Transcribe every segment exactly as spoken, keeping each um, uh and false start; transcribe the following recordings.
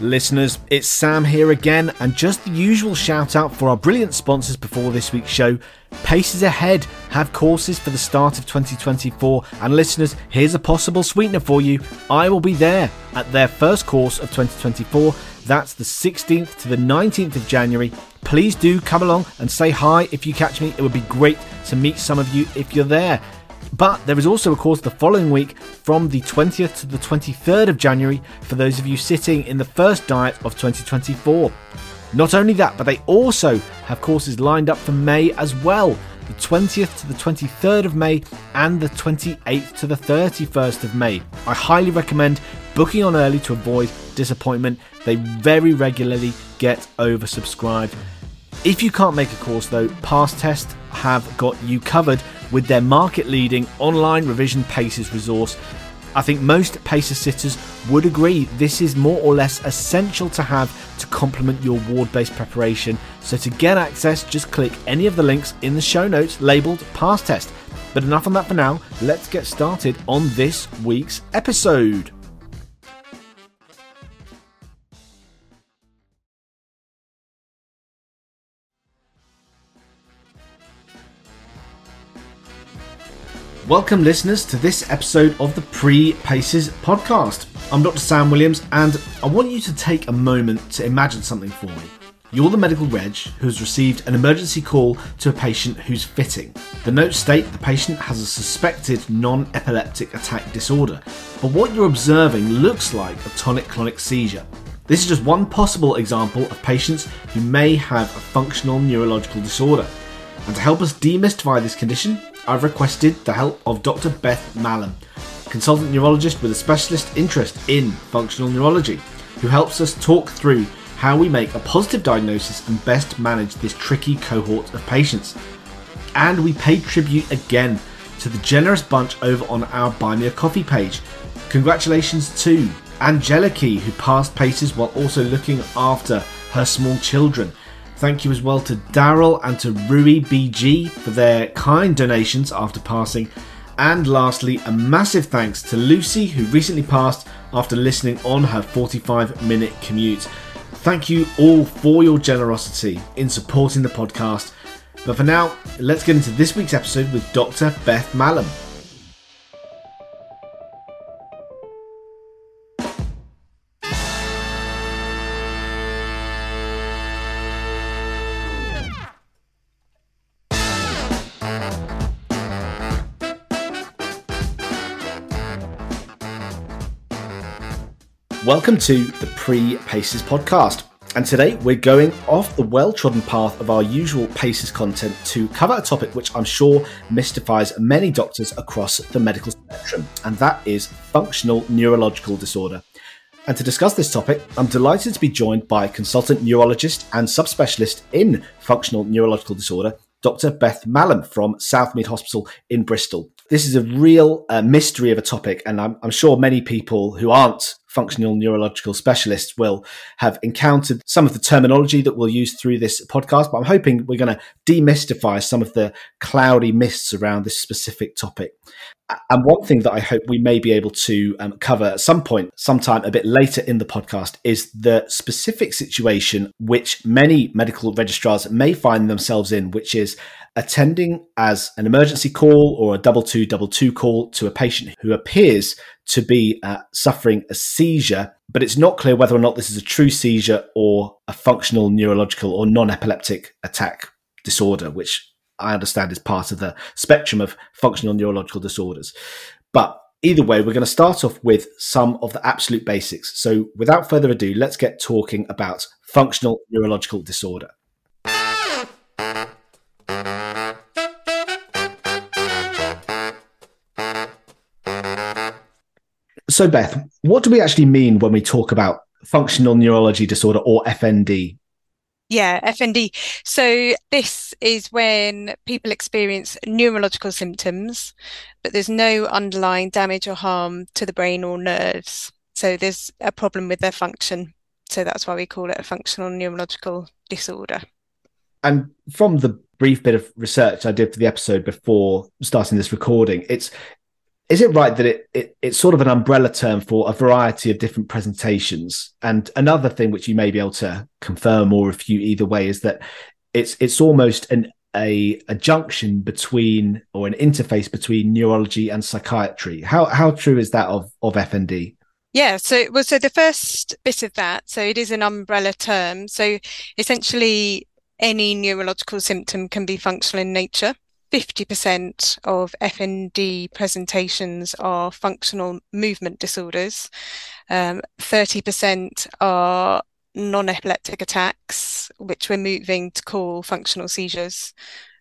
Listeners, it's Sam here again, and just the usual shout out for our brilliant sponsors before this week's show. PACES Ahead have courses for the start of twenty twenty-four, and listeners, here's a possible sweetener for you. I will be there at their first course of twenty twenty-four. That's the sixteenth to the nineteenth of January. Please do come along and say hi if you catch me. It would be great to meet some of you if you're there. But there is also a course the following week from the twentieth to the twenty-third of January for those of you sitting in the first diet of twenty twenty-four. Not only that, but they also have courses lined up for May as well, the twentieth to the twenty-third of May and the twenty-eighth to the thirty-first of May. I highly recommend booking on early to avoid disappointment. They very regularly get oversubscribed. If you can't make a course though, Pastest have got you covered with their market-leading online revision PACES resource. I think most PACES sitters would agree this is more or less essential to have to complement your ward-based preparation. So to get access, just click any of the links in the show notes labelled Pastest. But enough on that for now, let's get started on this week's episode. Welcome, listeners, to this episode of the Pre-PACES podcast. I'm Doctor Sam Williams, and I want you to take a moment to imagine something for me. You're the medical reg who has received an emergency call to a patient who's fitting. The notes state the patient has a suspected non-epileptic attack disorder, but what you're observing looks like a tonic-clonic seizure. This is just one possible example of patients who may have a functional neurological disorder. And to help us demystify this condition, I've requested the help of Dr Beth Mallam, consultant neurologist with a specialist interest in functional neurology, who helps us talk through how we make a positive diagnosis and best manage this tricky cohort of patients. And we pay tribute again to the generous bunch over on our Buy Me A Coffee page. Congratulations to Angeliki, who passed PACES while also looking after her small children. Thank you as well to Daryl and to Rui B G for their kind donations after passing. And lastly, a massive thanks to Lucy, who recently passed after listening on her forty-five minute commute. Thank you all for your generosity in supporting the podcast. But for now, let's get into this week's episode with Doctor Beth Mallam. Welcome to the Pre-PACES podcast, and today we're going off the well-trodden path of our usual PACES content to cover a topic which I'm sure mystifies many doctors across the medical spectrum, and that is functional neurological disorder. And to discuss this topic, I'm delighted to be joined by consultant neurologist and subspecialist in functional neurological disorder, Doctor Beth Mallam from Southmead Hospital in Bristol. This is a real uh, mystery of a topic, and I'm, I'm sure many people who aren't functional neurological specialists will have encountered some of the terminology that we'll use through this podcast, but I'm hoping we're going to demystify some of the cloudy mists around this specific topic. And one thing that I hope we may be able to um, cover at some point, sometime a bit later in the podcast, is the specific situation which many medical registrars may find themselves in, which is attending as an emergency call or a double two double two call to a patient who appears to be uh, suffering a seizure, but it's not clear whether or not this is a true seizure or a functional neurological or non-epileptic attack disorder, which I understand is part of the spectrum of functional neurological disorders. But either way, we're going to start off with some of the absolute basics. So without further ado, let's get talking about functional neurological disorder. So Beth, what do we actually mean when we talk about functional neurology disorder or F N D? Yeah, F N D. So this is when people experience neurological symptoms, but there's no underlying damage or harm to the brain or nerves. So there's a problem with their function. So that's why we call it a functional neurological disorder. And from the brief bit of research I did for the episode before starting this recording, it's is it right that it, it it's sort of an umbrella term for a variety of different presentations? And another thing which you may be able to confirm or refute either way is that it's it's almost an a, a junction between, or an interface between, neurology and psychiatry. How how true is that of of F N D? Yeah, so well, so the first bit of that, so it is an umbrella term. So essentially, any neurological symptom can be functional in nature. fifty percent of F N D presentations are functional movement disorders. Um, thirty percent are non-epileptic attacks, which we're moving to call functional seizures.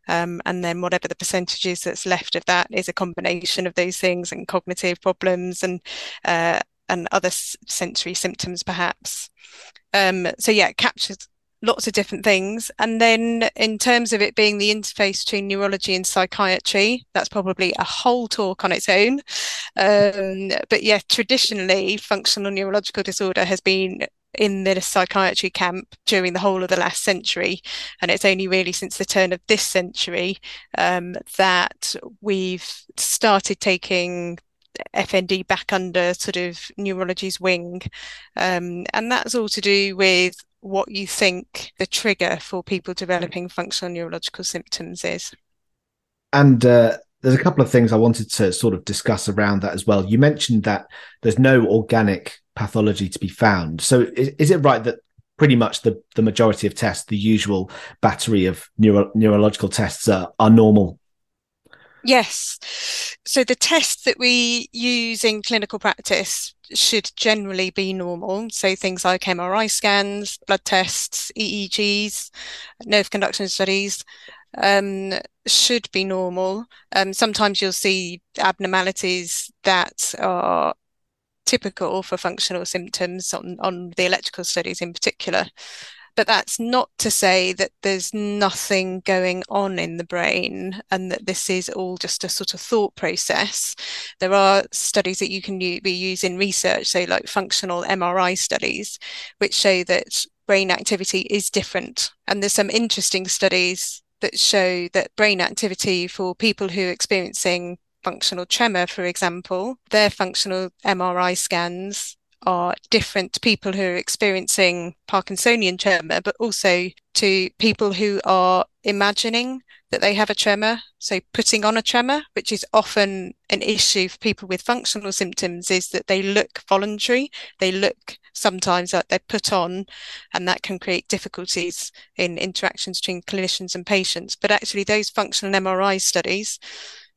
Um, and then whatever the percentage is that's left of that is a combination of those things and cognitive problems and uh, and other sensory symptoms, perhaps. Um, so yeah, it captures lots of different things. And then in terms of it being the interface between neurology and psychiatry, that's probably a whole talk on its own. Um, but yeah, traditionally, functional neurological disorder has been in the psychiatry camp during the whole of the last century. And it's only really since the turn of this century um, that we've started taking F N D back under sort of neurology's wing. Um, and that's all to do with what you think the trigger for people developing functional neurological symptoms is. And uh, there's a couple of things I wanted to sort of discuss around that as well. You mentioned that there's no organic pathology to be found. So is, is it right that pretty much the, the majority of tests, the usual battery of neuro- neurological tests are, are normal? Yes. So the tests that we use in clinical practice should generally be normal. So things like M R I scans, blood tests, E E Gs, nerve conduction studies um, should be normal. Um, sometimes you'll see abnormalities that are typical for functional symptoms on, on the electrical studies in particular. But that's not to say that there's nothing going on in the brain and that this is all just a sort of thought process. There are studies that you can be used in research, so like functional M R I studies, which show that brain activity is different. And there's some interesting studies that show that brain activity for people who are experiencing functional tremor, for example, their functional M R I scans are different to people who are experiencing Parkinsonian tremor, but also to people who are imagining that they have a tremor, so putting on a tremor, which is often an issue for people with functional symptoms, is that they look voluntary, they look sometimes like they're put on, and that can create difficulties in interactions between clinicians and patients. But actually those functional M R I studies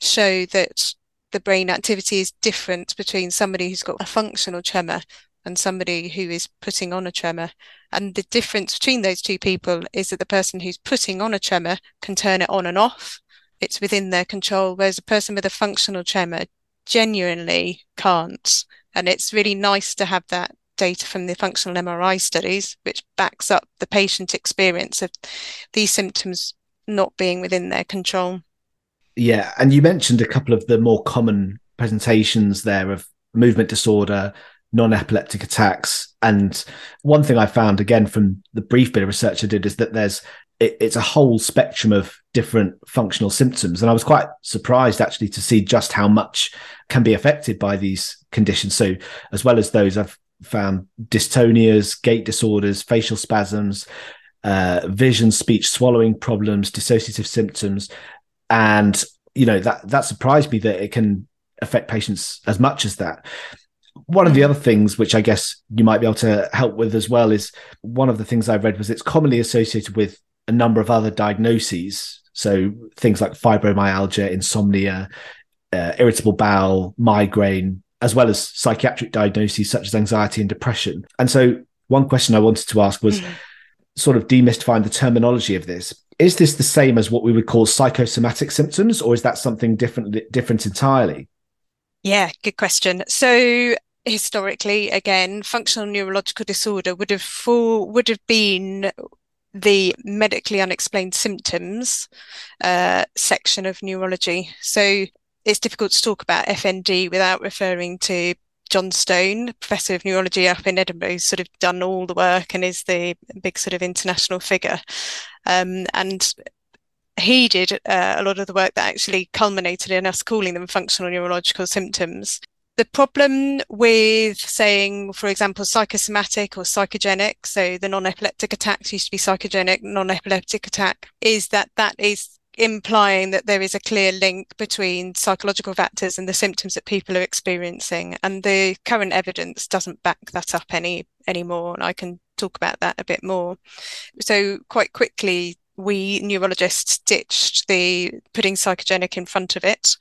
show that the brain activity is different between somebody who's got a functional tremor and somebody who is putting on a tremor. And the difference between those two people is that the person who's putting on a tremor can turn it on and off. It's within their control, whereas a person with a functional tremor genuinely can't. And it's really nice to have that data from the functional M R I studies, which backs up the patient experience of these symptoms not being within their control. Yeah, and you mentioned a couple of the more common presentations there of movement disorder, non-epileptic attacks. And one thing I found, again, from the brief bit of research I did, is that there's it, it's a whole spectrum of different functional symptoms. And I was quite surprised, actually, to see just how much can be affected by these conditions. So as well as those, I've found dystonias, gait disorders, facial spasms, uh, vision, speech, swallowing problems, dissociative symptoms. And, you know, that, that surprised me that it can affect patients as much as that. One of the other things, which I guess you might be able to help with as well, is one of the things I read was it's commonly associated with a number of other diagnoses. So things like fibromyalgia, insomnia, uh, irritable bowel, migraine, as well as psychiatric diagnoses such as anxiety and depression. And so one question I wanted to ask was mm-hmm. sort of demystifying the terminology of this. Is this the same as what we would call psychosomatic symptoms, or is that something different, different entirely? Yeah, good question. So historically, again, functional neurological disorder would have for, would have been the medically unexplained symptoms uh, section of neurology. So it's difficult to talk about F N D without referring to John Stone, Professor of Neurology up in Edinburgh, who's sort of done all the work and is the big sort of international figure. Um, and he did uh, a lot of the work that actually culminated in us calling them functional neurological symptoms. The problem with saying, for example, psychosomatic or psychogenic, so the non-epileptic attacks used to be psychogenic, non-epileptic attack, is that that is implying that there is a clear link between psychological factors and the symptoms that people are experiencing. And the current evidence doesn't back that up any anymore. And I can talk about that a bit more. So quite quickly, we neurologists ditched the putting psychogenic in front of it.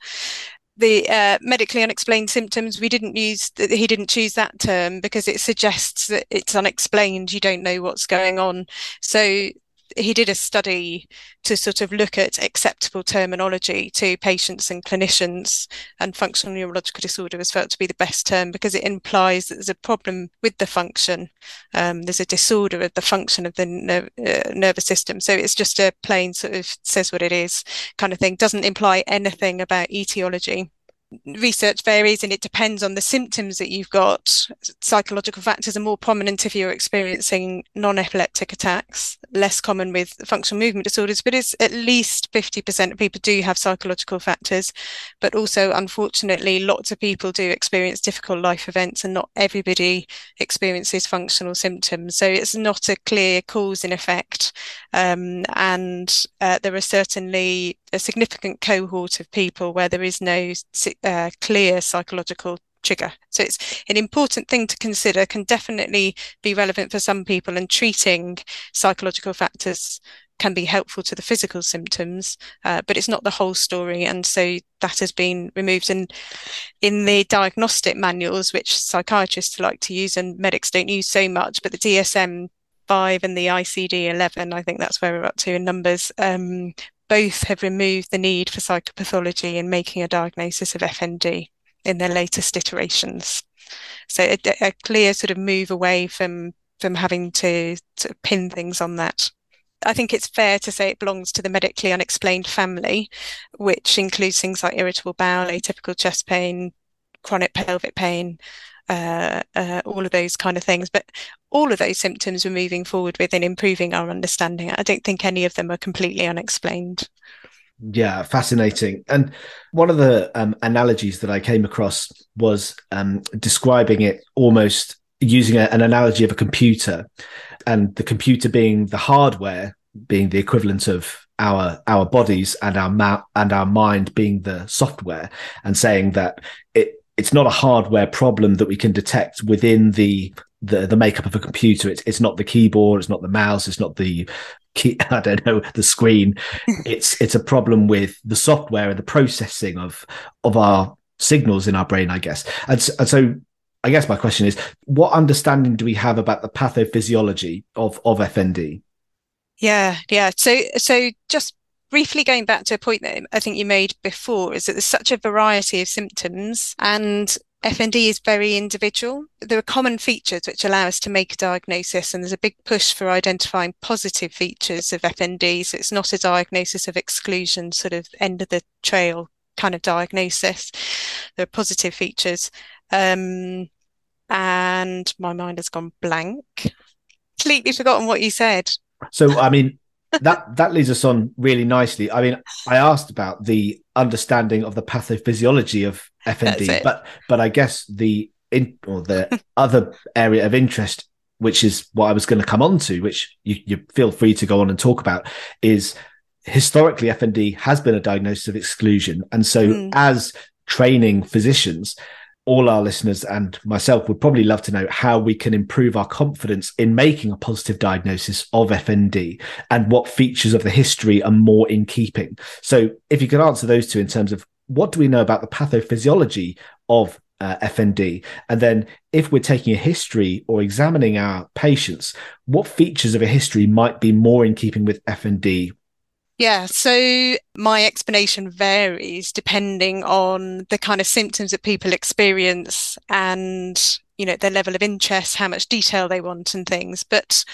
The uh, medically unexplained symptoms, we didn't use, he didn't choose that term because it suggests that it's unexplained, you don't know what's going on. So he did a study to sort of look at acceptable terminology to patients and clinicians, and functional neurological disorder was felt to be the best term because it implies that there's a problem with the function. Um, there's a disorder of the function of the ner- uh, nervous system. So it's just a plain sort of says what it is kind of thing. Doesn't imply anything about etiology. Research varies and it depends on the symptoms that you've got. Psychological factors are more prominent if you're experiencing non-epileptic attacks, less common with functional movement disorders, but it's at least fifty percent of people do have psychological factors. But also, unfortunately, lots of people do experience difficult life events and not everybody experiences functional symptoms. So it's not a clear cause and effect. Um, and uh, there are certainly a significant cohort of people where there is no uh, clear psychological trigger. So it's an important thing to consider, can definitely be relevant for some people, and treating psychological factors can be helpful to the physical symptoms, uh, but it's not the whole story. And so that has been removed. And in the diagnostic manuals, which psychiatrists like to use and medics don't use so much, but the D S M five and the I C D eleven, I think that's where we're up to in numbers, um, both have removed the need for psychopathology in making a diagnosis of F N D in their latest iterations. So a, a clear sort of move away from, from having to, to pin things on that. I think it's fair to say it belongs to the medically unexplained family, which includes things like irritable bowel, atypical chest pain, chronic pelvic pain, uh, uh, all of those kind of things. But all of those symptoms we're moving forward with and improving our understanding. I don't think any of them are completely unexplained. Yeah, fascinating. And one of the um, analogies that I came across was um, describing it almost using a, an analogy of a computer, and the computer being the hardware, being the equivalent of our our bodies, and our ma- and our mind being the software, and saying that it it's not a hardware problem that we can detect within the The, the makeup of a computer. It's, it's not the keyboard, it's not the mouse, it's not the key, I don't know, the screen. It's it's a problem with the software and the processing of of our signals in our brain, I guess. And so, and so I guess my question is, what understanding do we have about the pathophysiology of of F N D? Yeah, yeah. So so just briefly going back to a point that I think you made before, is that there's such a variety of symptoms and F N D is very individual. There are common features which allow us to make a diagnosis, and there's a big push for identifying positive features of F N D. So it's not a diagnosis of exclusion, sort of end of the trail kind of diagnosis. There are positive features. Um, and my mind has gone blank. Completely forgotten what you said. So, I mean, that, that leads us on really nicely. I mean, I asked about the understanding of the pathophysiology of F N D, but but I guess the in, or the other area of interest, which is what I was going to come on to, which you, you feel free to go on and talk about, is historically F N D has been a diagnosis of exclusion. And so mm. as training physicians, all our listeners and myself would probably love to know how we can improve our confidence in making a positive diagnosis of F N D, and what features of the history are more in keeping. So if you could answer those two in terms of what do we know about the pathophysiology of uh, F N D? And then if we're taking a history or examining our patients, what features of a history might be more in keeping with F N D? Yeah, so my explanation varies depending on the kind of symptoms that people experience and, you know, their level of interest, how much detail they want and things. But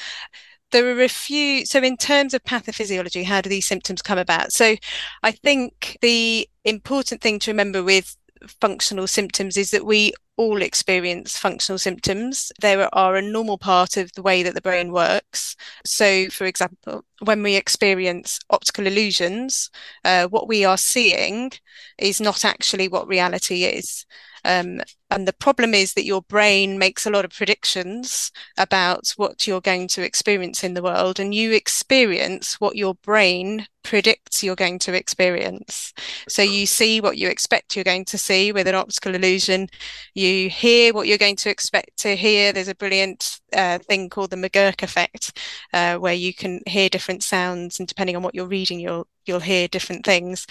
there are a few. So in terms of pathophysiology, how do these symptoms come about? So I think the important thing to remember with functional symptoms is that we all experience functional symptoms. They are a normal part of the way that the brain works. So, for example, when we experience optical illusions, uh, what we are seeing is not actually what reality is. Um, and the problem is that your brain makes a lot of predictions about what you're going to experience in the world, and you experience what your brain predicts you're going to experience. So you see what you expect you're going to see with an optical illusion. You hear what you're going to expect to hear. There's a brilliant uh, thing called the McGurk effect, uh, where you can hear different sounds, and depending on what you're reading, you'll you'll hear different things,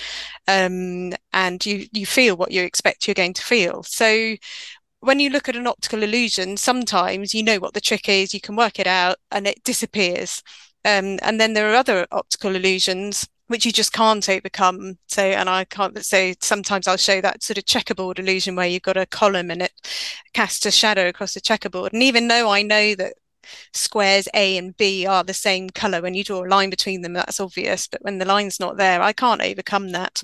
um, and you you feel what you expect you're going to feel. So when you look at an optical illusion, sometimes you know what the trick is, you can work it out, and it disappears. Um, and then there are other optical illusions which you just can't overcome. So, and I can't, so sometimes I'll show that sort of checkerboard illusion where you've got a column and it casts a shadow across the checkerboard. And even though I know that squares A and B are the same colour, when you draw a line between them, that's obvious, but when the line's not there, I can't overcome that.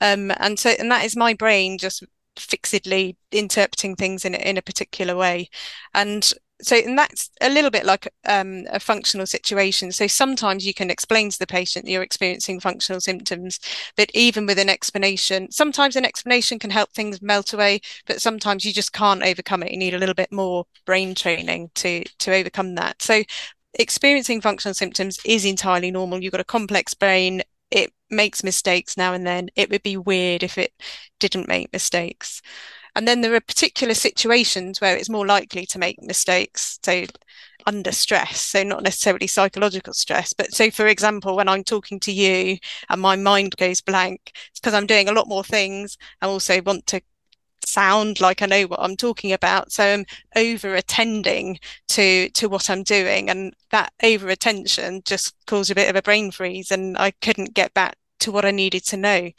Um, and so, and that is my brain just fixedly interpreting things in, in a particular way. And so, and that's a little bit like um, a functional situation. So sometimes you can explain to the patient you're experiencing functional symptoms, but even with an explanation, sometimes an explanation can help things melt away, but sometimes you just can't overcome it. You need a little bit more brain training to, to overcome that. So experiencing functional symptoms is entirely normal. You've got a complex brain. It makes mistakes now and then. It would be weird if it didn't make mistakes. And then there are particular situations where it's more likely to make mistakes, so under stress, so not necessarily psychological stress. But so, for example, when I'm talking to you and my mind goes blank, it's because I'm doing a lot more things. I also want to sound like I know what I'm talking about. So I'm over-attending to, to what I'm doing. And that over-attention just caused a bit of a brain freeze, and I couldn't get back to what I needed to know.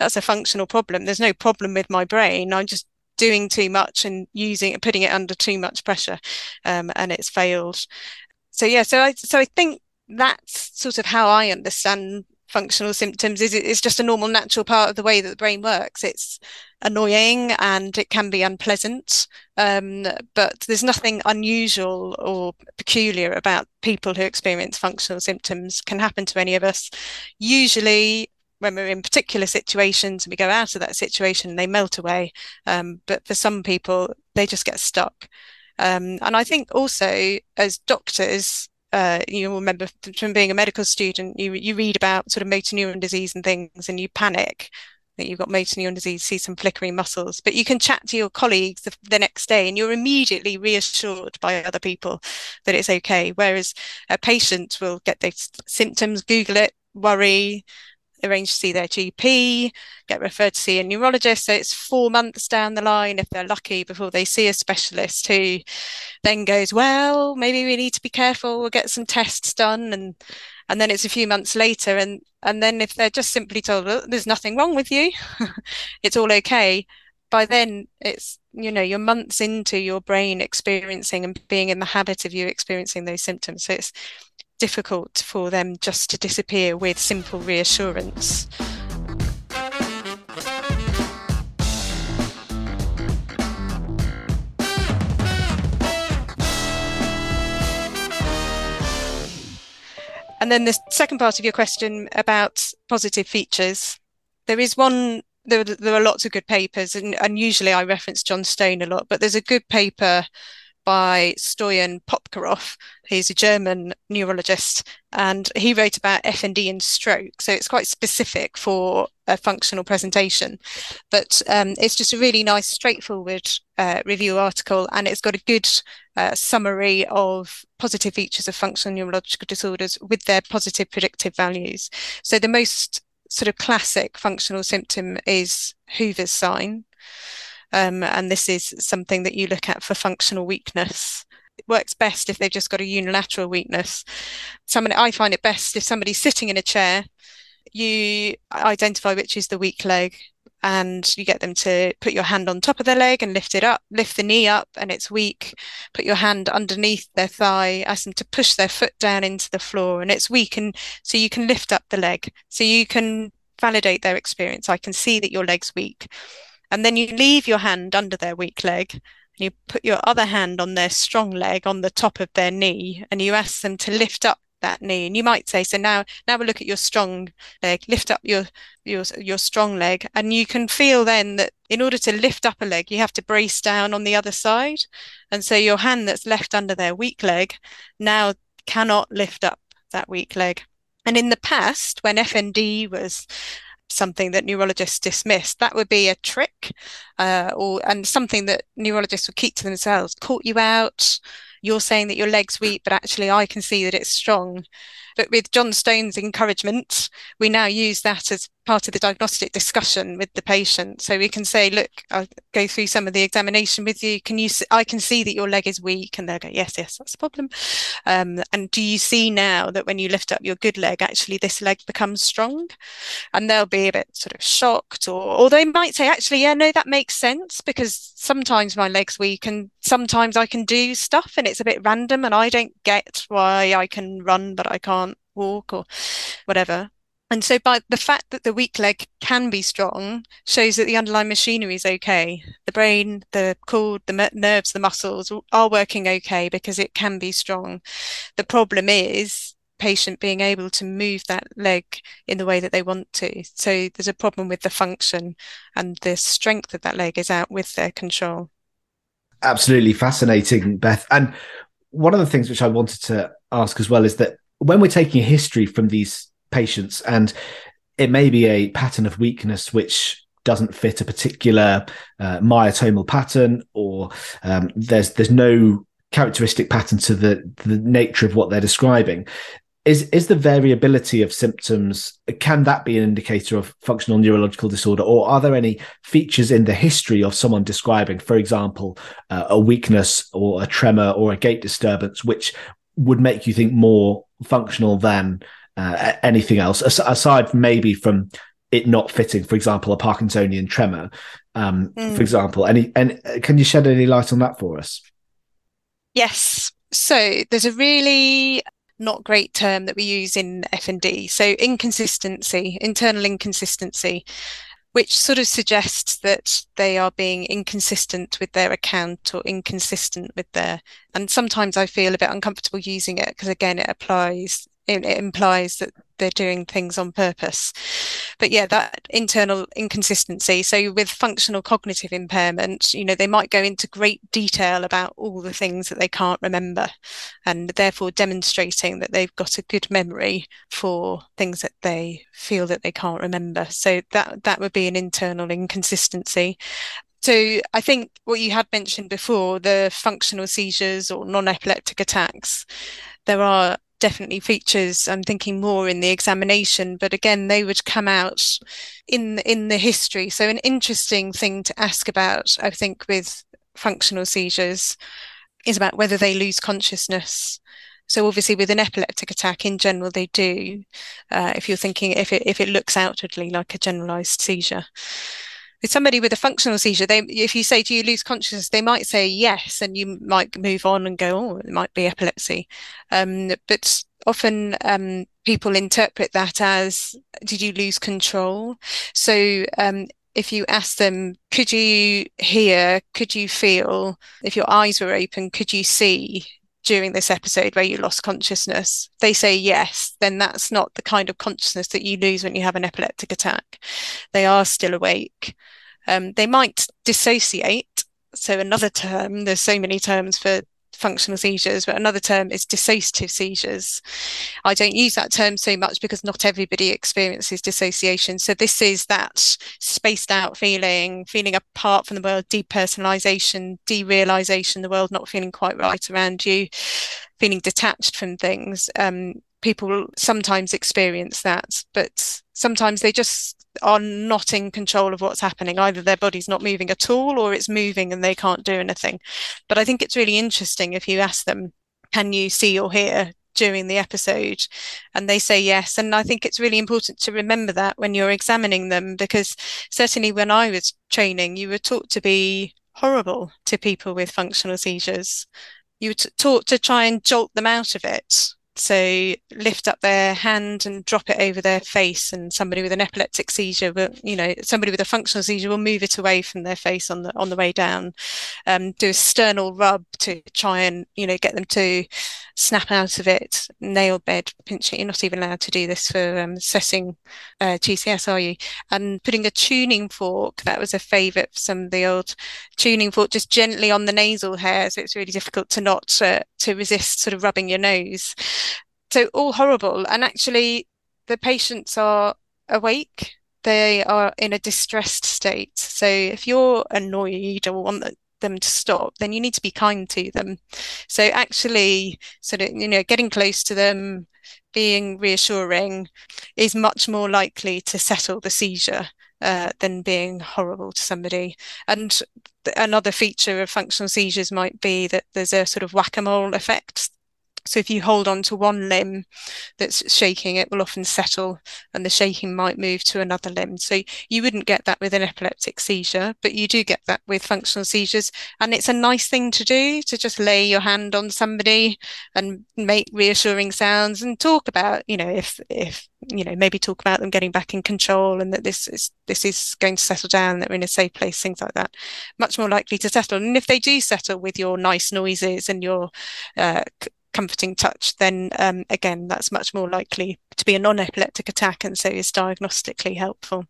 That's a functional problem. There's no problem with my brain. I'm just doing too much and using putting it under too much pressure, um, and it's failed. So yeah, so I so I think that's sort of how I understand functional symptoms. Is it, it's just a normal, natural part of the way that the brain works. It's annoying and it can be unpleasant, um, but there's nothing unusual or peculiar about people who experience functional symptoms. Can happen to any of us. Usually, when we're in particular situations and we go out of that situation, they melt away. Um, but for some people, they just get stuck. Um, and I think also as doctors, uh, you remember from being a medical student, you you read about sort of motor neuron disease and things, and you panic that you've got motor neuron disease, see some flickering muscles. But you can chat to your colleagues the, the next day and you're immediately reassured by other people that it's okay. Whereas a patient will get those symptoms, Google it, worry, arrange to see their G P, get referred to see a neurologist. So it's four months down the line, if they're lucky, before they see a specialist who then goes, well, maybe we need to be careful, we'll get some tests done. And and then it's a few months later. And, and then if they're just simply told, well, there's nothing wrong with you, it's all okay. By then, it's, you know, you're months into your brain experiencing and being in the habit of you experiencing those symptoms. So it's difficult for them just to disappear with simple reassurance. And then the second part of your question about positive features. There is one, there, there are lots of good papers, and, and usually I reference John Stone a lot, but there's a good paper by Stoyan Popkirov. He's a German neurologist, and he wrote about F N D and stroke. So it's quite specific for a functional presentation, but um, it's just a really nice, straightforward uh, review article, and it's got a good uh, summary of positive features of functional neurological disorders with their positive predictive values. So the most sort of classic functional symptom is Hoover's sign. Um, and this is something that you look at for functional weakness. It works best if they've just got a unilateral weakness. Somebody, I find it best if somebody's sitting in a chair, you identify which is the weak leg, and you get them to put your hand on top of their leg and lift it up, lift the knee up and it's weak. Put your hand underneath their thigh, ask them to push their foot down into the floor and it's weak. And so you can lift up the leg. So you can validate their experience. I can see that your leg's weak. And then you leave your hand under their weak leg, and you put your other hand on their strong leg on the top of their knee, and you ask them to lift up that knee. And you might say, so now now we'll look at your strong leg, lift up your your your strong leg. And you can feel then that in order to lift up a leg, you have to brace down on the other side. And so your hand that's left under their weak leg now cannot lift up that weak leg. And in the past, when F N D was something that neurologists dismissed, that would be a trick, uh, or and something that neurologists would keep to themselves. Caught you out. You're saying that your leg's weak, but actually I can see that it's strong. But with John Stone's encouragement, we now use that as part of the diagnostic discussion with the patient. So we can say, look, I'll go through some of the examination with you. Can you? I can see that your leg is weak. And they'll go, yes, yes, that's a problem. Um, and do you see now that when you lift up your good leg, actually this leg becomes strong? And they'll be a bit sort of shocked, or, or they might say, actually, yeah, no, that makes sense, because sometimes my leg's weak and sometimes I can do stuff and it's a bit random and I don't get why I can run but I can't walk or whatever. And so by the fact that the weak leg can be strong shows that the underlying machinery is okay. The brain, the cord, the nerves, the muscles are working okay because it can be strong. The problem is patient being able to move that leg in the way that they want to. So there's a problem with the function, and the strength of that leg is out with their control. Absolutely fascinating, Beth. And one of the things which I wanted to ask as well is that when we're taking a history from these patients, and it may be a pattern of weakness which doesn't fit a particular uh, myotomal pattern, or um, there's there's no characteristic pattern to the, the nature of what they're describing, is is the variability of symptoms, can that be an indicator of functional neurological disorder? Or are there any features in the history of someone describing, for example, uh, a weakness or a tremor or a gait disturbance, which would make you think more functional than uh, anything else, as- aside maybe from it not fitting, for example, a Parkinsonian tremor, um, mm. for example? Any, and can you shed any light on that for us? Yes. So there's a really not great term that we use in F N D. So inconsistency, internal inconsistency, which sort of suggests that they are being inconsistent with their account or inconsistent with their, and sometimes I feel a bit uncomfortable using it because again, it applies, it implies that they're doing things on purpose. But yeah, that internal inconsistency. So with functional cognitive impairment, you know, they might go into great detail about all the things that they can't remember, and therefore demonstrating that they've got a good memory for things that they feel that they can't remember. So that that would be an internal inconsistency. So I think what you had mentioned before, the functional seizures or non-epileptic attacks, there are definitely features, I'm thinking more in the examination, but again, they would come out in, in the history. So an interesting thing to ask about, I think, with functional seizures is about whether they lose consciousness. So obviously with an epileptic attack in general, they do, uh, if you're thinking, if it, if it looks outwardly like a generalized seizure. With somebody with a functional seizure, they, if you say, do you lose consciousness? They might say yes, and you might move on and go, oh, it might be epilepsy. Um, but often um, people interpret that as, did you lose control? So um, if you ask them, could you hear, could you feel, if your eyes were open, could you see during this episode where you lost consciousness? They say yes, then that's not the kind of consciousness that you lose when you have an epileptic attack. They are still awake. Um, they might dissociate. So another term, there's so many terms for functional seizures, but another term is dissociative seizures. I don't use that term so much because not everybody experiences dissociation. So this is that spaced out feeling, feeling apart from the world, depersonalization, derealization, the world not feeling quite right around you, feeling detached from things. Um, people sometimes experience that, but sometimes they just are not in control of what's happening. Either their body's not moving at all, or it's moving and they can't do anything. But I think it's really interesting if you ask them, can you see or hear during the episode? And they say yes. And I think it's really important to remember that when you're examining them, because certainly when I was training, you were taught to be horrible to people with functional seizures. You were t- taught to try and jolt them out of it. So lift up their hand and drop it over their face, and somebody with an epileptic seizure will, you know, somebody with a functional seizure will move it away from their face on the on the way down. Um, do a sternal rub to try and, you know, get them to snap out of it. Nail bed pinching. You're not even allowed to do this for um, assessing uh, G C S, are you? And putting a tuning fork, that was a favourite for some of the old tuning fork, just gently on the nasal hair, so it's really difficult to not uh, to resist sort of rubbing your nose. So all horrible. And actually the patients are awake. They are in a distressed state. So if you're annoyed or want them to stop, then you need to be kind to them. So actually sort of, you know, getting close to them, being reassuring is much more likely to settle the seizure uh, than being horrible to somebody. And th- another feature of functional seizures might be that there's a sort of whack-a-mole effect. So if you hold on to one limb that's shaking, it will often settle and the shaking might move to another limb. So you wouldn't get that with an epileptic seizure, but you do get that with functional seizures. And it's a nice thing to do, to just lay your hand on somebody and make reassuring sounds and talk about, you know, if, if, you know, maybe talk about them getting back in control and that this is, this is going to settle down, that we're in a safe place, things like that. Much more likely to settle. And if they do settle with your nice noises and your, uh, comforting touch, then um, again, that's much more likely to be a non-epileptic attack, and so is diagnostically helpful.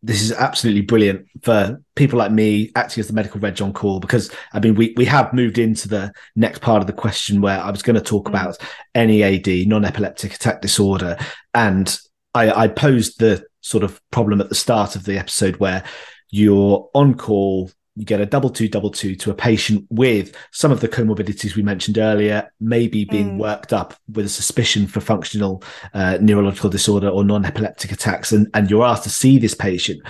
This is absolutely brilliant for people like me acting as the medical reg on call, because I mean, we, we have moved into the next part of the question where I was going to talk about N E A D, non-epileptic attack disorder. And I, I posed the sort of problem at the start of the episode where you're on call, you get a double two, double two to a patient with some of the comorbidities we mentioned earlier, maybe being mm. worked up with a suspicion for functional uh, neurological disorder or non-epileptic attacks. And, and you're asked to see this patient.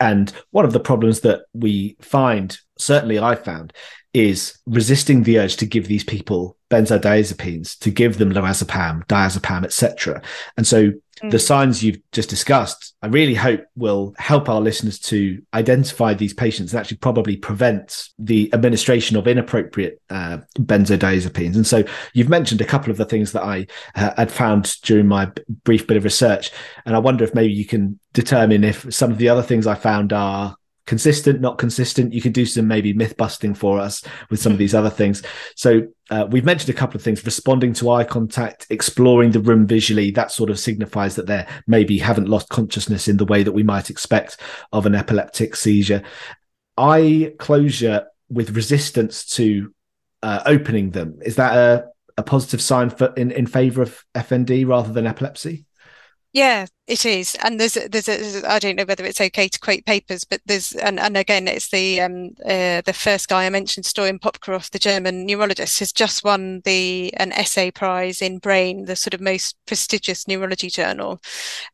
And one of the problems that we find, certainly I found, is resisting the urge to give these people benzodiazepines, to give them lorazepam, diazepam, et cetera. And so mm. the signs you've just discussed, I really hope will help our listeners to identify these patients and actually probably prevent the administration of inappropriate uh, benzodiazepines. And so you've mentioned a couple of the things that I uh, had found during my b- brief bit of research. And I wonder if maybe you can determine if some of the other things I found are consistent, not consistent. You could do some maybe myth busting for us with some of these other things. So uh, we've mentioned a couple of things: responding to eye contact, exploring the room visually. That sort of signifies that they maybe haven't lost consciousness in the way that we might expect of an epileptic seizure. Eye closure with resistance to uh, opening them. Is that a, a positive sign for in, in favor of F N D rather than epilepsy? Yeah, it is. And there's, there's, a, I don't know whether it's okay to quote papers, but there's, and, and again, it's the um, uh, the first guy I mentioned, Stoyan Popkirov, the German neurologist, has just won the an essay prize in Brain, the sort of most prestigious neurology journal,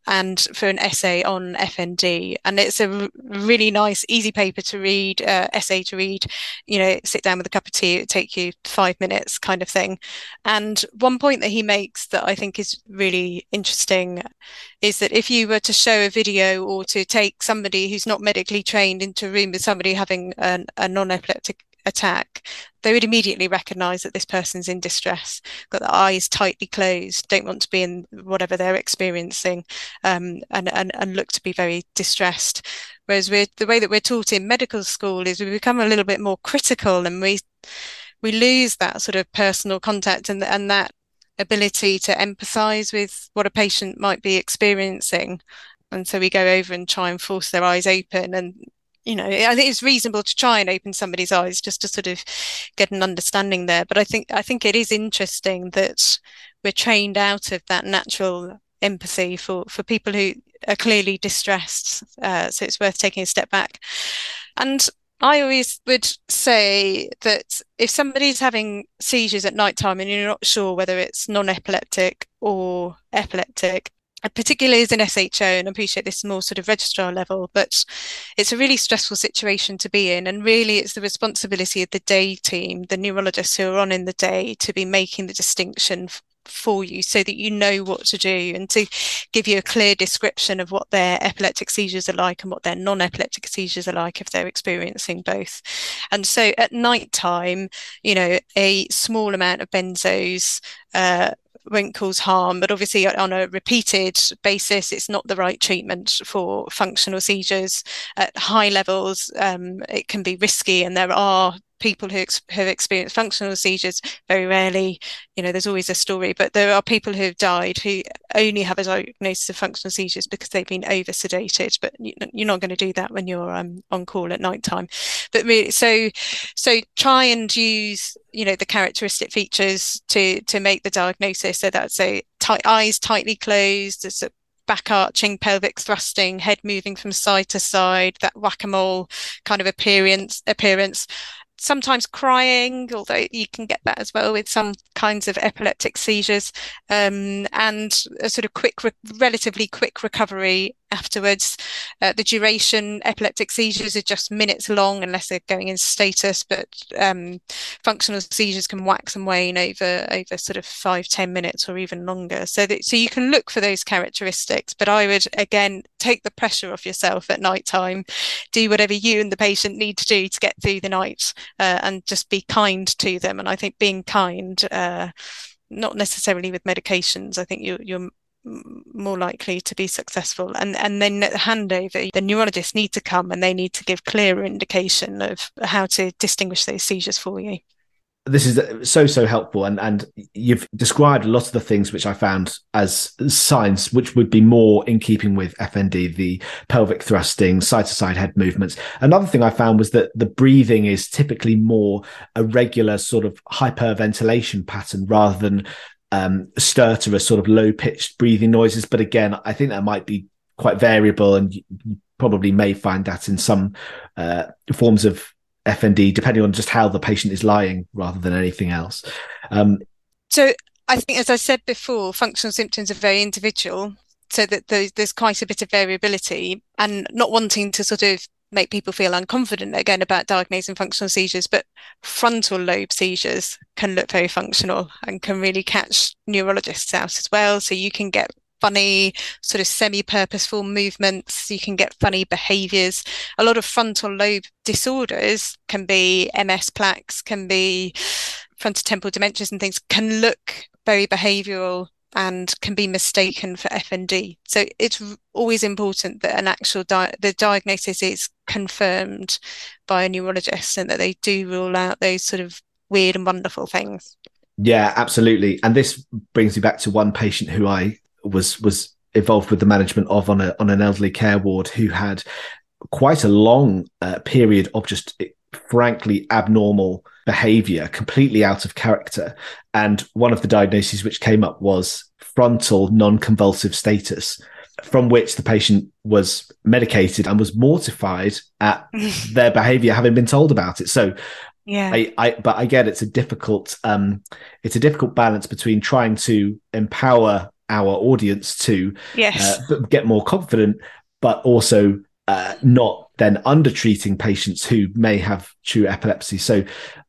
and for an essay on F N D. And it's a r- really nice, easy paper to read, uh, essay to read, you know, sit down with a cup of tea, it would take you five minutes kind of thing. And one point that he makes that I think is really interesting is that if you were to show a video or to take somebody who's not medically trained into a room with somebody having an, a non-epileptic attack, they would immediately recognise that this person's in distress, got their eyes tightly closed, don't want to be in whatever they're experiencing, um, and, and, and look to be very distressed. Whereas we're, the way that we're taught in medical school is we become a little bit more critical, and we we lose that sort of personal contact and and that ability to empathise with what a patient might be experiencing. And so we go over and try and force their eyes open. And, you know, I think it's reasonable to try and open somebody's eyes just to sort of get an understanding there. But I think I think it is interesting that we're trained out of that natural empathy for, for people who are clearly distressed. Uh, so it's worth taking a step back. And I always would say that if somebody's having seizures at night time and you're not sure whether it's non-epileptic or epileptic, particularly as an S H O, and I appreciate this is more sort of registrar level, but it's a really stressful situation to be in. And really it's the responsibility of the day team, the neurologists who are on in the day, to be making the distinction for you so that you know what to do, and to give you a clear description of what their epileptic seizures are like and what their non-epileptic seizures are like if they're experiencing both. And so at night time, you know, a small amount of benzos, uh, won't cause harm, but obviously on a repeated basis, it's not the right treatment for functional seizures. At high levels, um, it can be risky, and there are people who ex- have experienced functional seizures, very rarely, you know, there's always a story, but there are people who have died who only have a diagnosis of functional seizures because they've been over sedated. But you're not going to do that when you're um, on call at night time. But really, so, so try and use, you know, the characteristic features to to make the diagnosis. So that's a tight, eyes tightly closed, it's a back arching, pelvic thrusting, head moving from side to side, that whack-a-mole kind of appearance appearance. Sometimes crying, although you can get that as well with some kinds of epileptic seizures, um, and a sort of quick, re- relatively quick recovery afterwards. Uh, the duration, epileptic seizures are just minutes long unless they're going in status, but um, functional seizures can wax and wane over over sort of five, ten minutes or even longer. So that, so you can look for those characteristics, but I would, again, take the pressure off yourself at night time, do whatever you and the patient need to do to get through the night, uh, and just be kind to them. And I think being kind, uh, not necessarily with medications, I think you, you're more likely to be successful. And and then at the handover, the neurologists need to come and they need to give clearer indication of how to distinguish those seizures for you. This is so, so helpful. And, and you've described a lot of the things which I found as signs, which would be more in keeping with F N D, the pelvic thrusting, side-to-side head movements. Another thing I found was that the breathing is typically more a regular sort of hyperventilation pattern rather than Um, stertorous, sort of low-pitched breathing noises. But again, I think that might be quite variable, and you probably may find that in some uh, forms of F N D, depending on just how the patient is lying rather than anything else. Um, so I think, as I said before, functional symptoms are very individual, so that there's, there's quite a bit of variability, and not wanting to sort of make people feel unconfident again about diagnosing functional seizures, but frontal lobe seizures can look very functional and can really catch neurologists out as well. So you can get funny sort of semi-purposeful movements, you can get funny behaviours. A lot of frontal lobe disorders can be M S plaques, can be frontotemporal dementias and things, can look very behavioural and can be mistaken for F N D. So it's always important that an actual di- the diagnosis is confirmed by a neurologist and that they do rule out those sort of weird and wonderful things. Yeah, absolutely. And this brings me back to one patient who I was was involved with the management of on a on an elderly care ward, who had quite a long uh, period of just frankly abnormal behavior, completely out of character. And one of the diagnoses which came up was frontal non-convulsive status, from which the patient was medicated and was mortified at their behavior having been told about it. So yeah, I, I but again, it's a difficult um it's a difficult balance between trying to empower our audience to yes. uh, get more confident, but also uh, not then undertreating patients who may have true epilepsy. So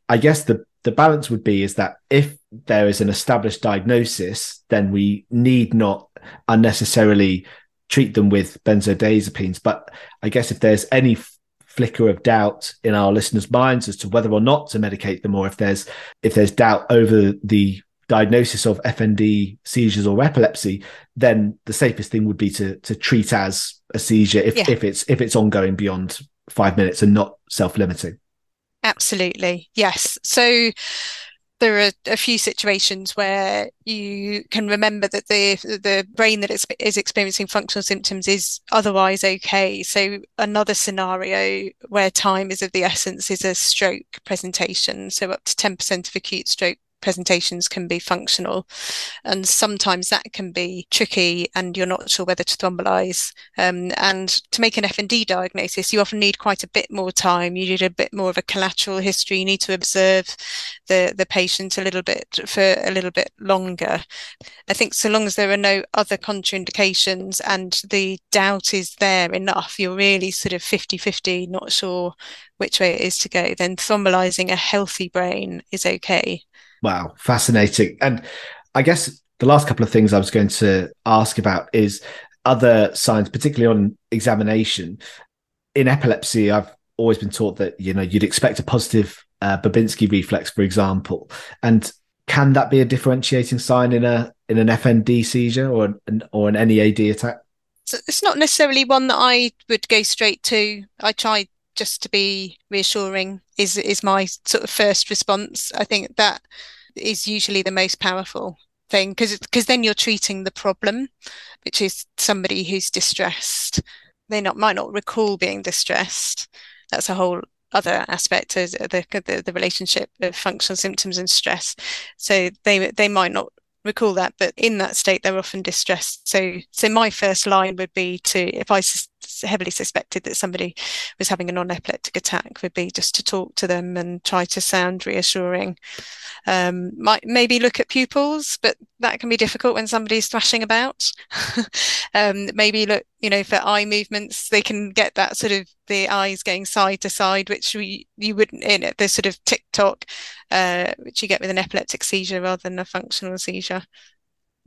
I guess the, the balance would be is that if there is an established diagnosis, then we need not unnecessarily treat them with benzodiazepines. But I guess if there's any f- flicker of doubt in our listeners' minds as to whether or not to medicate them, or if there's if there's doubt over the diagnosis of F N D seizures or epilepsy, then the safest thing would be to to treat as a seizure if, yeah. if it's if it's ongoing beyond five minutes and not self-limiting. Absolutely, yes. So there are a few situations where you can remember that the the brain that it's, is experiencing functional symptoms is otherwise okay. So another scenario where time is of the essence is a stroke presentation. So up to ten percent of acute stroke presentations can be functional, and sometimes that can be tricky and you're not sure whether to thrombolyse, um, and to make an F N D diagnosis you often need quite a bit more time, you need a bit more of a collateral history, you need to observe the the patient a little bit for a little bit longer. I think so long as there are no other contraindications and the doubt is there enough, you're really sort of fifty-fifty, not sure which way it is to go, then thrombolysing a healthy brain is okay. Wow, fascinating. And I guess the last couple of things I was going to ask about is other signs, particularly on examination. In epilepsy, I've always been taught that, you know, you'd expect a positive uh, Babinski reflex, for example. And can that be a differentiating sign in a in an F N D seizure or an, or an N E A D attack? So it's not necessarily one that I would go straight to. I try just to be reassuring is is my sort of first response. I think that is usually the most powerful thing, because because then you're treating the problem, which is somebody who's distressed. They not might not recall being distressed. That's a whole other aspect of the the, the relationship of functional symptoms and stress. So they they might not recall that, but in that state they're often distressed. So so my first line would be to, if I sus- heavily suspected that somebody was having a non-epileptic attack, would be just to talk to them and try to sound reassuring. Um, might maybe look at pupils, but that can be difficult when somebody's thrashing about. um, maybe look, you know, for eye movements. They can get that sort of the eyes going side to side, which we, you wouldn't, in it, the sort of tick-tock, uh, which you get with an epileptic seizure rather than a functional seizure.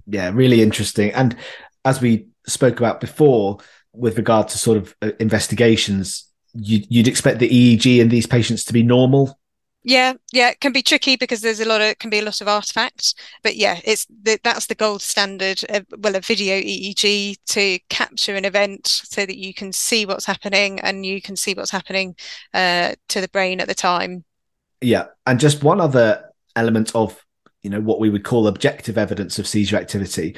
Yeah, really interesting. And as we spoke about before, with regard to sort of investigations, you, you'd expect the E E G in these patients to be normal. Yeah, yeah, it can be tricky because there's a lot of can be a lot of artifacts. But yeah, it's the, that's the gold standard. Uh, well, a video E E G to capture an event so that you can see what's happening and you can see what's happening uh, to the brain at the time. Yeah, and just one other element of, you know, what we would call objective evidence of seizure activity.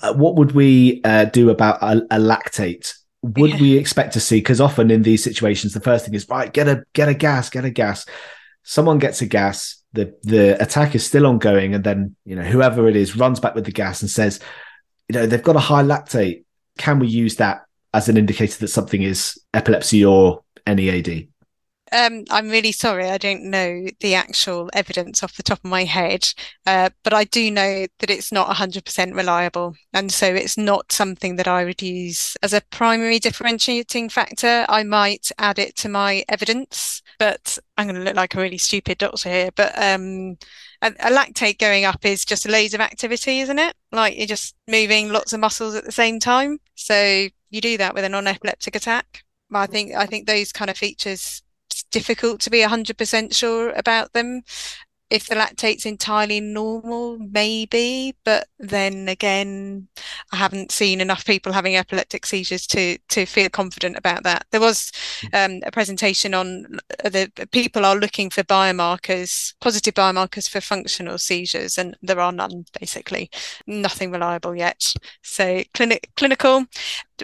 Uh, what would we uh, do about a, a lactate? Would yeah. we expect to see? Because often in these situations, the first thing is right, get a get a gas, get a gas. Someone gets a gas, the, the attack is still ongoing, and then, you know, whoever it is runs back with the gas and says, you know, they've got a high lactate. Can we use that as an indicator that something is epilepsy or N E A D? Um, I'm really sorry, I don't know the actual evidence off the top of my head, uh, but I do know that it's not one hundred percent reliable. And so it's not something that I would use as a primary differentiating factor. I might add it to my evidence, but I'm going to look like a really stupid doctor here. But um, a, a lactate going up is just loads of activity, isn't it? Like you're just moving lots of muscles at the same time. So you do that with a non-epileptic attack. I think, I think those kind of features, difficult to be one hundred percent sure about them. If the lactate's entirely normal, maybe, but then again, I haven't seen enough people having epileptic seizures to to feel confident about that. There was um, a presentation on the people are looking for biomarkers, positive biomarkers for functional seizures, and there are none, basically. Nothing reliable yet. So clinic, clinical,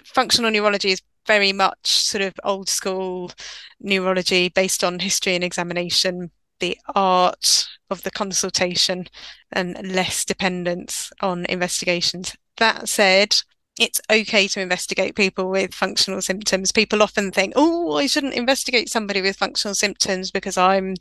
functional neurology is very much sort of old school neurology based on history and examination, the art of the consultation, and less dependence on investigations. That said, it's okay to investigate people with functional symptoms. People often think, oh, I shouldn't investigate somebody with functional symptoms because I'm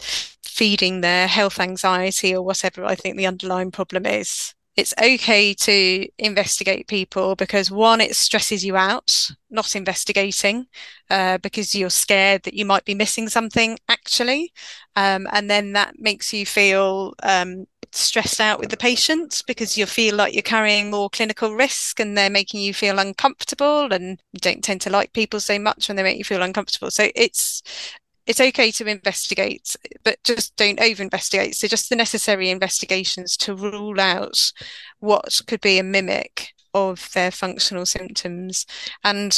feeding their health anxiety or whatever I think the underlying problem is. It's okay to investigate people because, one, it stresses you out not investigating uh, because you're scared that you might be missing something actually. Um, and then that makes you feel um, stressed out with the patient because you feel like you're carrying more clinical risk and they're making you feel uncomfortable, and you don't tend to like people so much when they make you feel uncomfortable. So it's It's okay to investigate, but just don't over-investigate. So just the necessary investigations to rule out what could be a mimic of their functional symptoms. And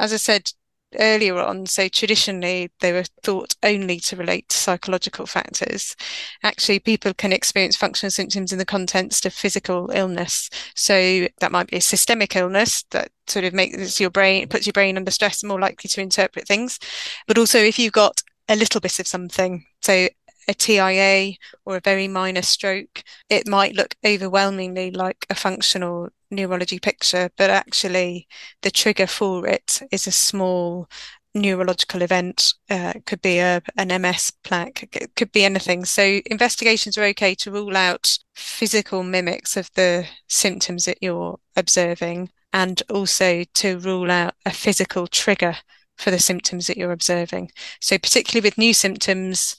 as I said earlier on, so traditionally they were thought only to relate to psychological factors. Actually, people can experience functional symptoms in the context of physical illness. So that might be a systemic illness that sort of makes your brain, puts your brain under stress and more likely to interpret things. But also if you've got a little bit of something, so a T I A or a very minor stroke, it might look overwhelmingly like a functional neurology picture, but actually the trigger for it is a small neurological event. Uh, it could be a, an M S plaque, it could be anything. So investigations are okay to rule out physical mimics of the symptoms that you're observing, and also to rule out a physical trigger for the symptoms that you're observing. So particularly with new symptoms,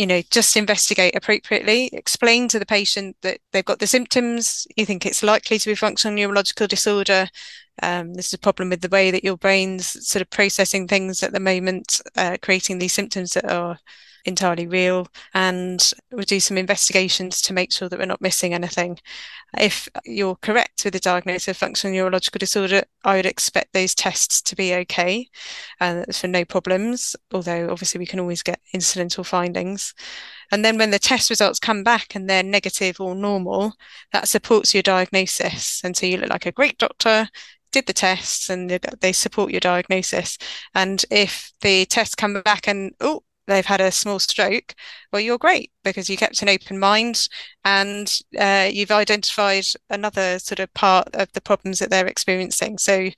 you know, just investigate appropriately, explain to the patient that they've got the symptoms, you think it's likely to be functional neurological disorder. Um, this is a problem with the way that your brain's sort of processing things at the moment, uh, creating these symptoms that are entirely real, and we'll do some investigations to make sure that we're not missing anything. If you're correct with the diagnosis of functional neurological disorder, I would expect those tests to be okay, and uh, for no problems, although obviously we can always get incidental findings. And then when the test results come back and they're negative or normal, that supports your diagnosis. And so you look like a great doctor, did the tests, and they support your diagnosis. And if the tests come back and, oh, they've had a small stroke, well, you're great, because you kept an open mind and uh, you've identified another sort of part of the problems that they're experiencing. So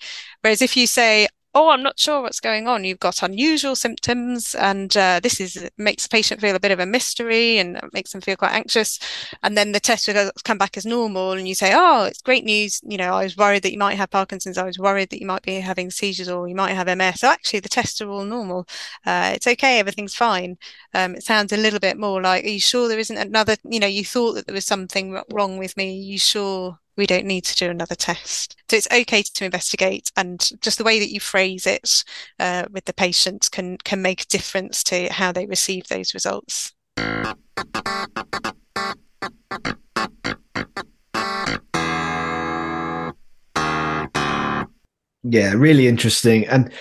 whereas if you say, oh, I'm not sure what's going on, you've got unusual symptoms, and uh, this is makes the patient feel a bit of a mystery and makes them feel quite anxious. And then the test results come back as normal, and you say, oh, it's great news. You know, I was worried that you might have Parkinson's. I was worried that you might be having seizures, or you might have M S. So actually, the tests are all normal. Uh, it's okay. Everything's fine. Um, it sounds a little bit more like, are you sure there isn't another, you know, you thought that there was something wrong with me. Are you sure we don't need to do another test? So it's okay to investigate, and just the way that you phrase it uh, with the patient can can make a difference to how they receive those results. Yeah, really interesting. And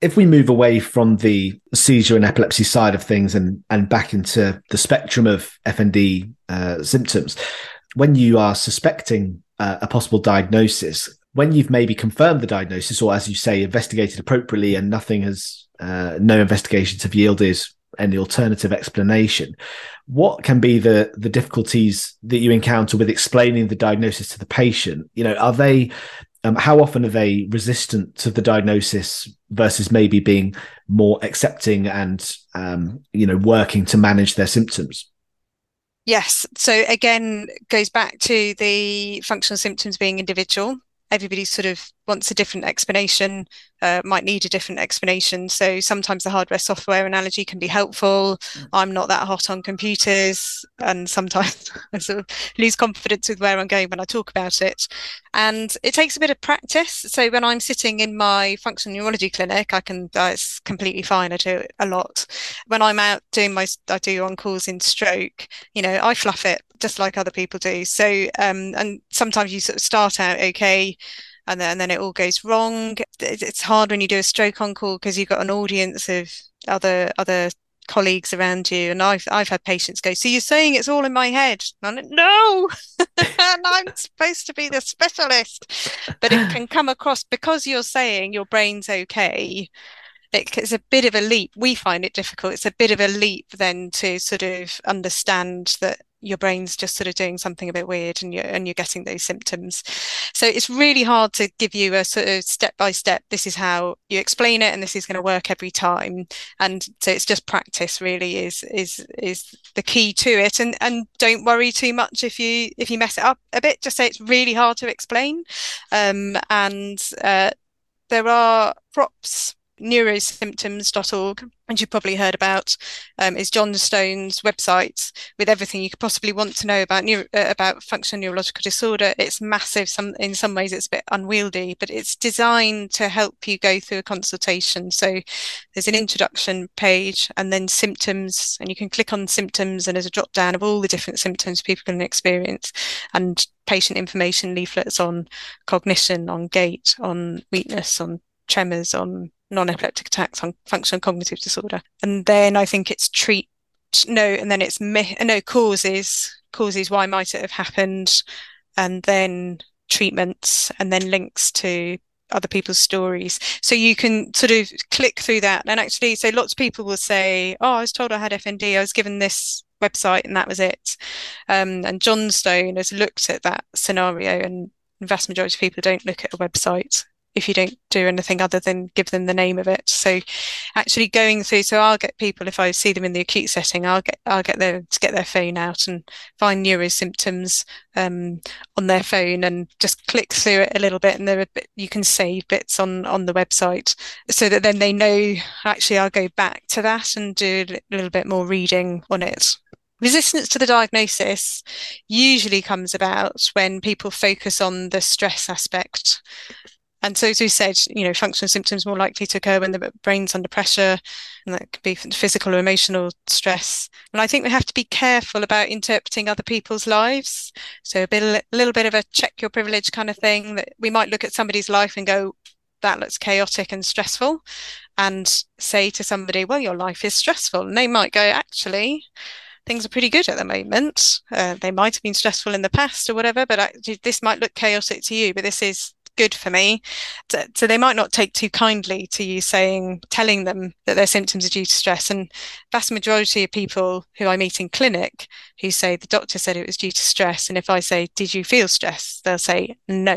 if we move away from the seizure and epilepsy side of things and, and back into the spectrum of F N D uh, symptoms, when you are suspecting Uh, a possible diagnosis, when you've maybe confirmed the diagnosis, or as you say, investigated appropriately and nothing has, uh, no investigations have yielded any alternative explanation, what can be the the difficulties that you encounter with explaining the diagnosis to the patient? You know, are they, um, how often are they resistant to the diagnosis versus maybe being more accepting and, um, you know, working to manage their symptoms? Yes. So again, goes back to the functional symptoms being individual. Everybody sort of wants a different explanation, uh, might need a different explanation. So sometimes the hardware software analogy can be helpful. I'm not that hot on computers, and sometimes I sort of lose confidence with where I'm going when I talk about it. And it takes a bit of practice. So when I'm sitting in my functional neurology clinic, I can, uh, it's completely fine. I do it a lot. When I'm out doing my, I do on calls in stroke, you know, I fluff it just like other people do. So, um, and sometimes you sort of start out okay, and then, and then it all goes wrong. It's hard when you do a stroke on call because you've got an audience of other, other colleagues around you, and I've I've had patients go, so you're saying it's all in my head? And I'm like, no, and I'm supposed to be the specialist. But it can come across, because you're saying your brain's okay, it, it's a bit of a leap. We find it difficult. It's a bit of a leap then to sort of understand that your brain's just sort of doing something a bit weird, and you're, and you're getting those symptoms. So it's really hard to give you a sort of step-by-step, this is how you explain it and this is going to work every time. And so it's just practice really is is is the key to it. And and don't worry too much if you if you mess it up a bit. Just say it's really hard to explain. Um, and uh, there are props, Neurosymptoms dot org, which you've probably heard about, um, is John Stone's website with everything you could possibly want to know about neuro, uh, about functional neurological disorder. It's massive. Some in some ways it's a bit unwieldy, but it's designed to help you go through a consultation. So there's an introduction page and then symptoms, and you can click on symptoms, and there's a drop down of all the different symptoms people can experience, and patient information leaflets on cognition, on gait, on weakness, on tremors, on non-epileptic attacks, on functional cognitive disorder. And then I think it's treat no and then it's me, no causes causes why might it have happened, and then treatments, and then links to other people's stories. So you can sort of click through that. And actually, so lots of people will say, oh, I was told I had F N D, I was given this website and that was it. Um, and John Stone has looked at that scenario, and the vast majority of people don't look at a website if you don't do anything other than give them the name of it. So actually going through, so I'll get people, if I see them in the acute setting, I'll get I'll get them to get their phone out and find neurosymptoms um, on their phone and just click through it a little bit. And there are bit, you can save bits on, on the website so that then they know, actually I'll go back to that and do a little bit more reading on it. Resistance to the diagnosis usually comes about when people focus on the stress aspect. And so, as we said, you know, functional symptoms more likely to occur when the brain's under pressure, and that could be physical or emotional stress. And I think we have to be careful about interpreting other people's lives. So a, bit, a little bit of a check your privilege kind of thing, that we might look at somebody's life and go, that looks chaotic and stressful, and say to somebody, well, your life is stressful. And they might go, actually, things are pretty good at the moment. Uh, they might have been stressful in the past or whatever, but I, this might look chaotic to you, but this is good for me. So, so they might not take too kindly to you saying, telling them that their symptoms are due to stress. And vast majority of people who I meet in clinic who say the doctor said it was due to stress, and if I say, did you feel stress? They'll say no,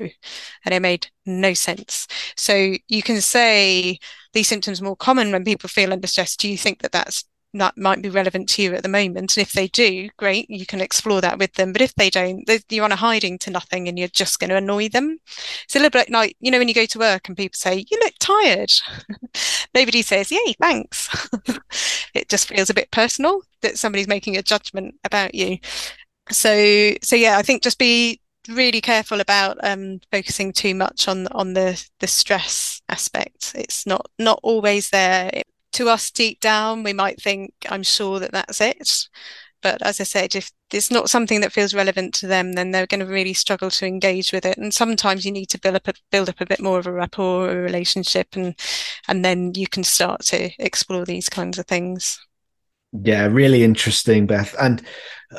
and it made no sense. So you can say these symptoms are more common when people feel under stress. Do you think that that's that might be relevant to you at the moment? And if they do, great, you can explore that with them. But if they don't, you're on a hiding to nothing and you're just going to annoy them. It's a little bit like, you know, when you go to work and people say, you look tired. Nobody says, yay, thanks. It just feels a bit personal that somebody's making a judgment about you. So, so yeah, I think just be really careful about um, focusing too much on, on the, the stress aspect. It's not, not always there. It, To us deep down, we might think, I'm sure that that's it. But as I said, if it's not something that feels relevant to them, then they're going to really struggle to engage with it. And sometimes you need to build up a, build up a bit more of a rapport or a relationship, and, and then you can start to explore these kinds of things. Yeah, really interesting, Beth. And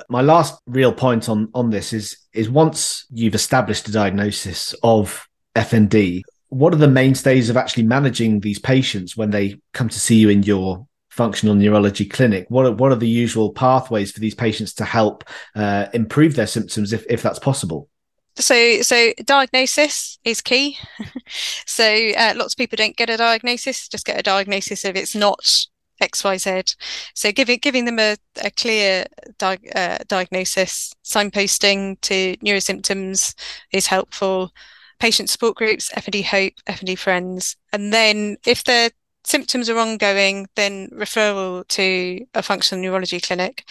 my last real point on, on this is, is once you've established a diagnosis of F N D, what are the mainstays of actually managing these patients when they come to see you in your functional neurology clinic? What are, what are the usual pathways for these patients to help uh, improve their symptoms if, if that's possible? So, so diagnosis is key. So uh, lots of people don't get a diagnosis, just get a diagnosis if it's not X Y Z. So giving giving them a, a clear di- uh, diagnosis, signposting to neurosymptoms is helpful. Patient support groups, F N D Hope, F N D Friends. And then if their symptoms are ongoing, then referral to a functional neurology clinic.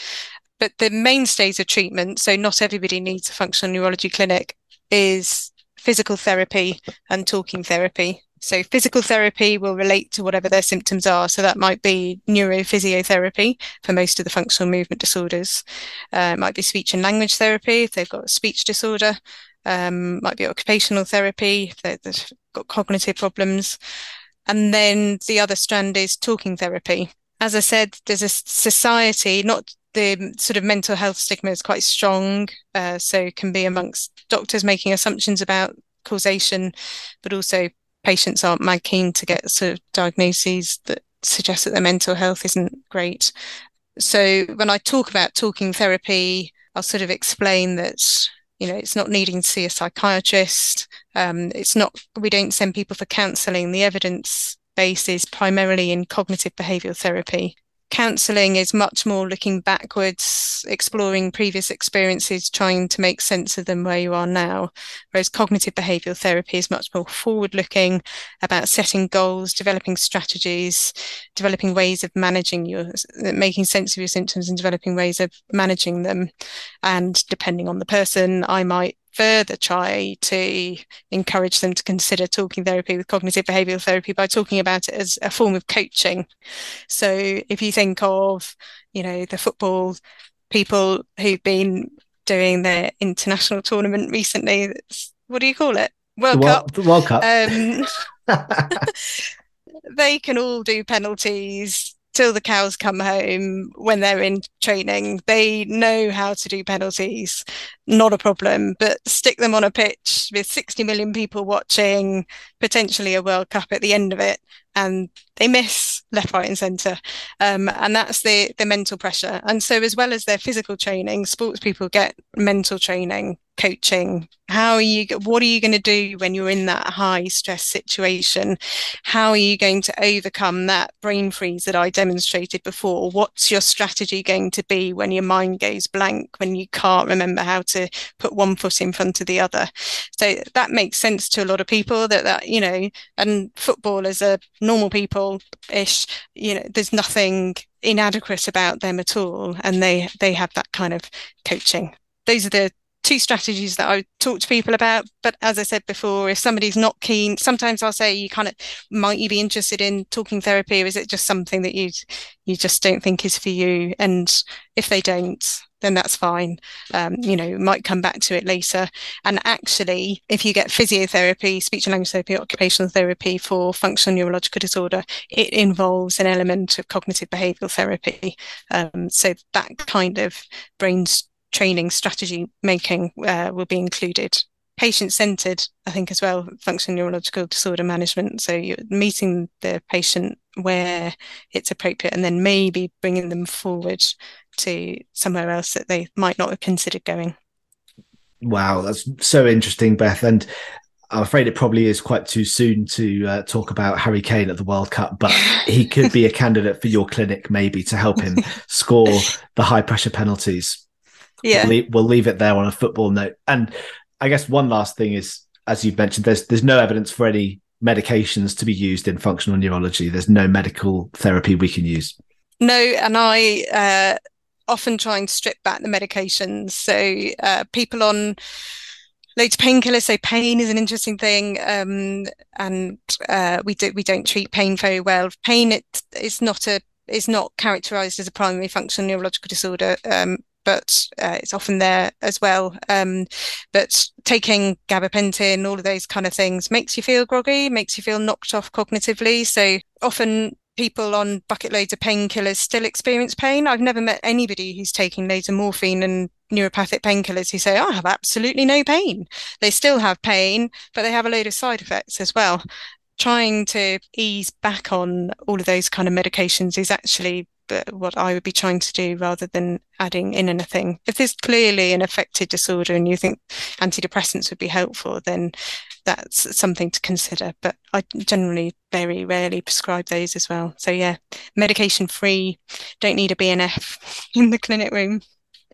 But the mainstays of treatment, so not everybody needs a functional neurology clinic, is physical therapy and talking therapy. So physical therapy will relate to whatever their symptoms are. So that might be neurophysiotherapy for most of the functional movement disorders. Uh, it might be speech and language therapy if they've got a speech disorder. Um, might be occupational therapy if they've got cognitive problems. And then the other strand is talking therapy. As I said, there's a society, not the sort of mental health stigma is quite strong. Uh, so it can be amongst doctors making assumptions about causation, but also patients aren't mad keen to get sort of diagnoses that suggest that their mental health isn't great. So when I talk about talking therapy, I'll sort of explain that, you know, it's not needing to see a psychiatrist. Um, it's not, we don't send people for counselling. The evidence base is primarily in cognitive behavioural therapy. Counselling is much more looking backwards, exploring previous experiences, trying to make sense of them where you are now. Whereas cognitive behavioural therapy is much more forward-looking, about setting goals, developing strategies, developing ways of managing your, making sense of your symptoms and developing ways of managing them. And depending on the person, I might further try to encourage them to consider talking therapy with cognitive behavioural therapy by talking about it as a form of coaching. So if you think of, you know, the football people who've been doing their international tournament recently, what do you call it? World Cup. The World Cup. Um, they can all do penalties till the cows come home when they're in training. They know how to do penalties, not a problem, but stick them on a pitch with sixty million people watching, potentially a World Cup at the end of it, and they miss left, right and centre. Um, and that's the, the mental pressure. And so as well as their physical training, sports people get mental training, coaching. How are you, what are you going to do when you're in that high stress situation? How are you going to overcome that brain freeze that I demonstrated before? What's your strategy going to be when your mind goes blank, when you can't remember how to put one foot in front of the other? So that makes sense to a lot of people that, that you know, and footballers are normal people-ish, you know, there's nothing inadequate about them at all. And they, they have that kind of coaching. Those are the two strategies that I talk to people about. But as I said before, if somebody's not keen, sometimes I'll say, you kind of, might you be interested in talking therapy, or is it just something that you you just don't think is for you? And if they don't, then that's fine. Um, you know, might come back to it later. And actually, if you get physiotherapy, speech and language therapy, occupational therapy for functional neurological disorder, it involves an element of cognitive behavioural therapy. Um, so that kind of brain training strategy making uh, will be included. Patient-centred, I think, as well, functional neurological disorder management. So you're meeting the patient where it's appropriate, and then maybe bringing them forward to somewhere else that they might not have considered going. Wow, that's so interesting, Beth. And I'm afraid it probably is quite too soon to uh, talk about Harry Kane at the World Cup, but he could be a candidate for your clinic, maybe, to help him score the high-pressure penalties. Yeah, we'll leave, we'll leave it there on a football note. And I guess one last thing is, as you've mentioned, there's there's no evidence for any medications to be used in functional neurology. There's no medical therapy we can use. No, and I uh, often try and strip back the medications. So uh, people on loads of painkillers, so pain is an interesting thing, um, and uh, we do we don't treat pain very well. Pain it is not a is not characterised as a primary functional neurological disorder. Um, but uh, it's often there as well. Um, but taking gabapentin, all of those kind of things, makes you feel groggy, makes you feel knocked off cognitively. So often people on bucket loads of painkillers still experience pain. I've never met anybody who's taking loads of morphine and neuropathic painkillers who say, I have absolutely no pain. They still have pain, but they have a load of side effects as well. Trying to ease back on all of those kind of medications is actually what I would be trying to do, rather than adding in anything. If there's clearly an affected disorder and you think antidepressants would be helpful, then that's something to consider. But I generally very rarely prescribe those as well. So yeah, medication free, don't need a B N F in the clinic room.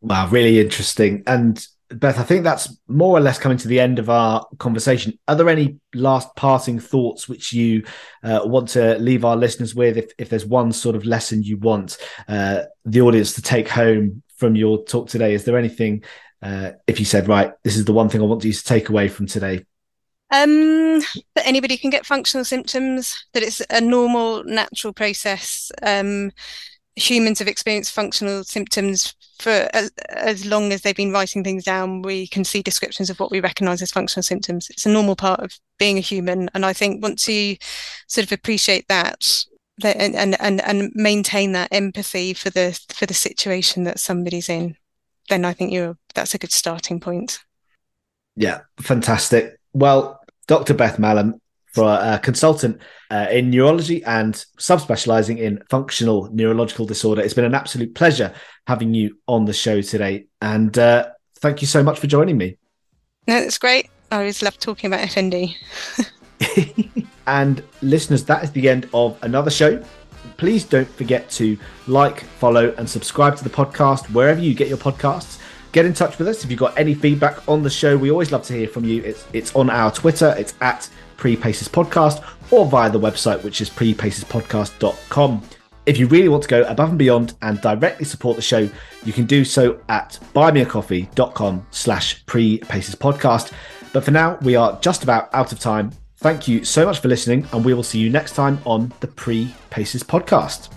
Wow, really interesting. And Beth, I think that's more or less coming to the end of our conversation. Are there any last parting thoughts which you uh, want to leave our listeners with? If, if there's one sort of lesson you want uh, the audience to take home from your talk today, is there anything, uh, if you said, right, this is the one thing I want you to take away from today? Um, that anybody can get functional symptoms, that it's a normal, natural process. Um, humans have experienced functional symptoms for as, as long as they've been writing things down. We can see descriptions of what we recognise as functional symptoms. It's a normal part of being a human. And I think once you sort of appreciate that and and, and, and maintain that empathy for the for the situation that somebody's in, then I think you're that's a good starting point. Yeah, fantastic. Well, Doctor Beth Mallam, for a consultant uh, in neurology and subspecializing in functional neurological disorder, it's been an absolute pleasure having you on the show today. And uh, thank you so much for joining me. No, that's great. I always love talking about F N D. And listeners, that is the end of another show. Please don't forget to like, follow and subscribe to the podcast wherever you get your podcasts. Get in touch with us if you've got any feedback on the show. We always love to hear from you. It's it's on our Twitter. It's at Pre-PACES Podcast, or via the website, which is pre paces podcast dot com. If you really want to go above and beyond and directly support the show, you can do so at buy me a coffee dot com slash pre paces podcast. But for now, we are just about out of time. Thank you so much for listening, and we will see you next time on the Pre-PACES Podcast.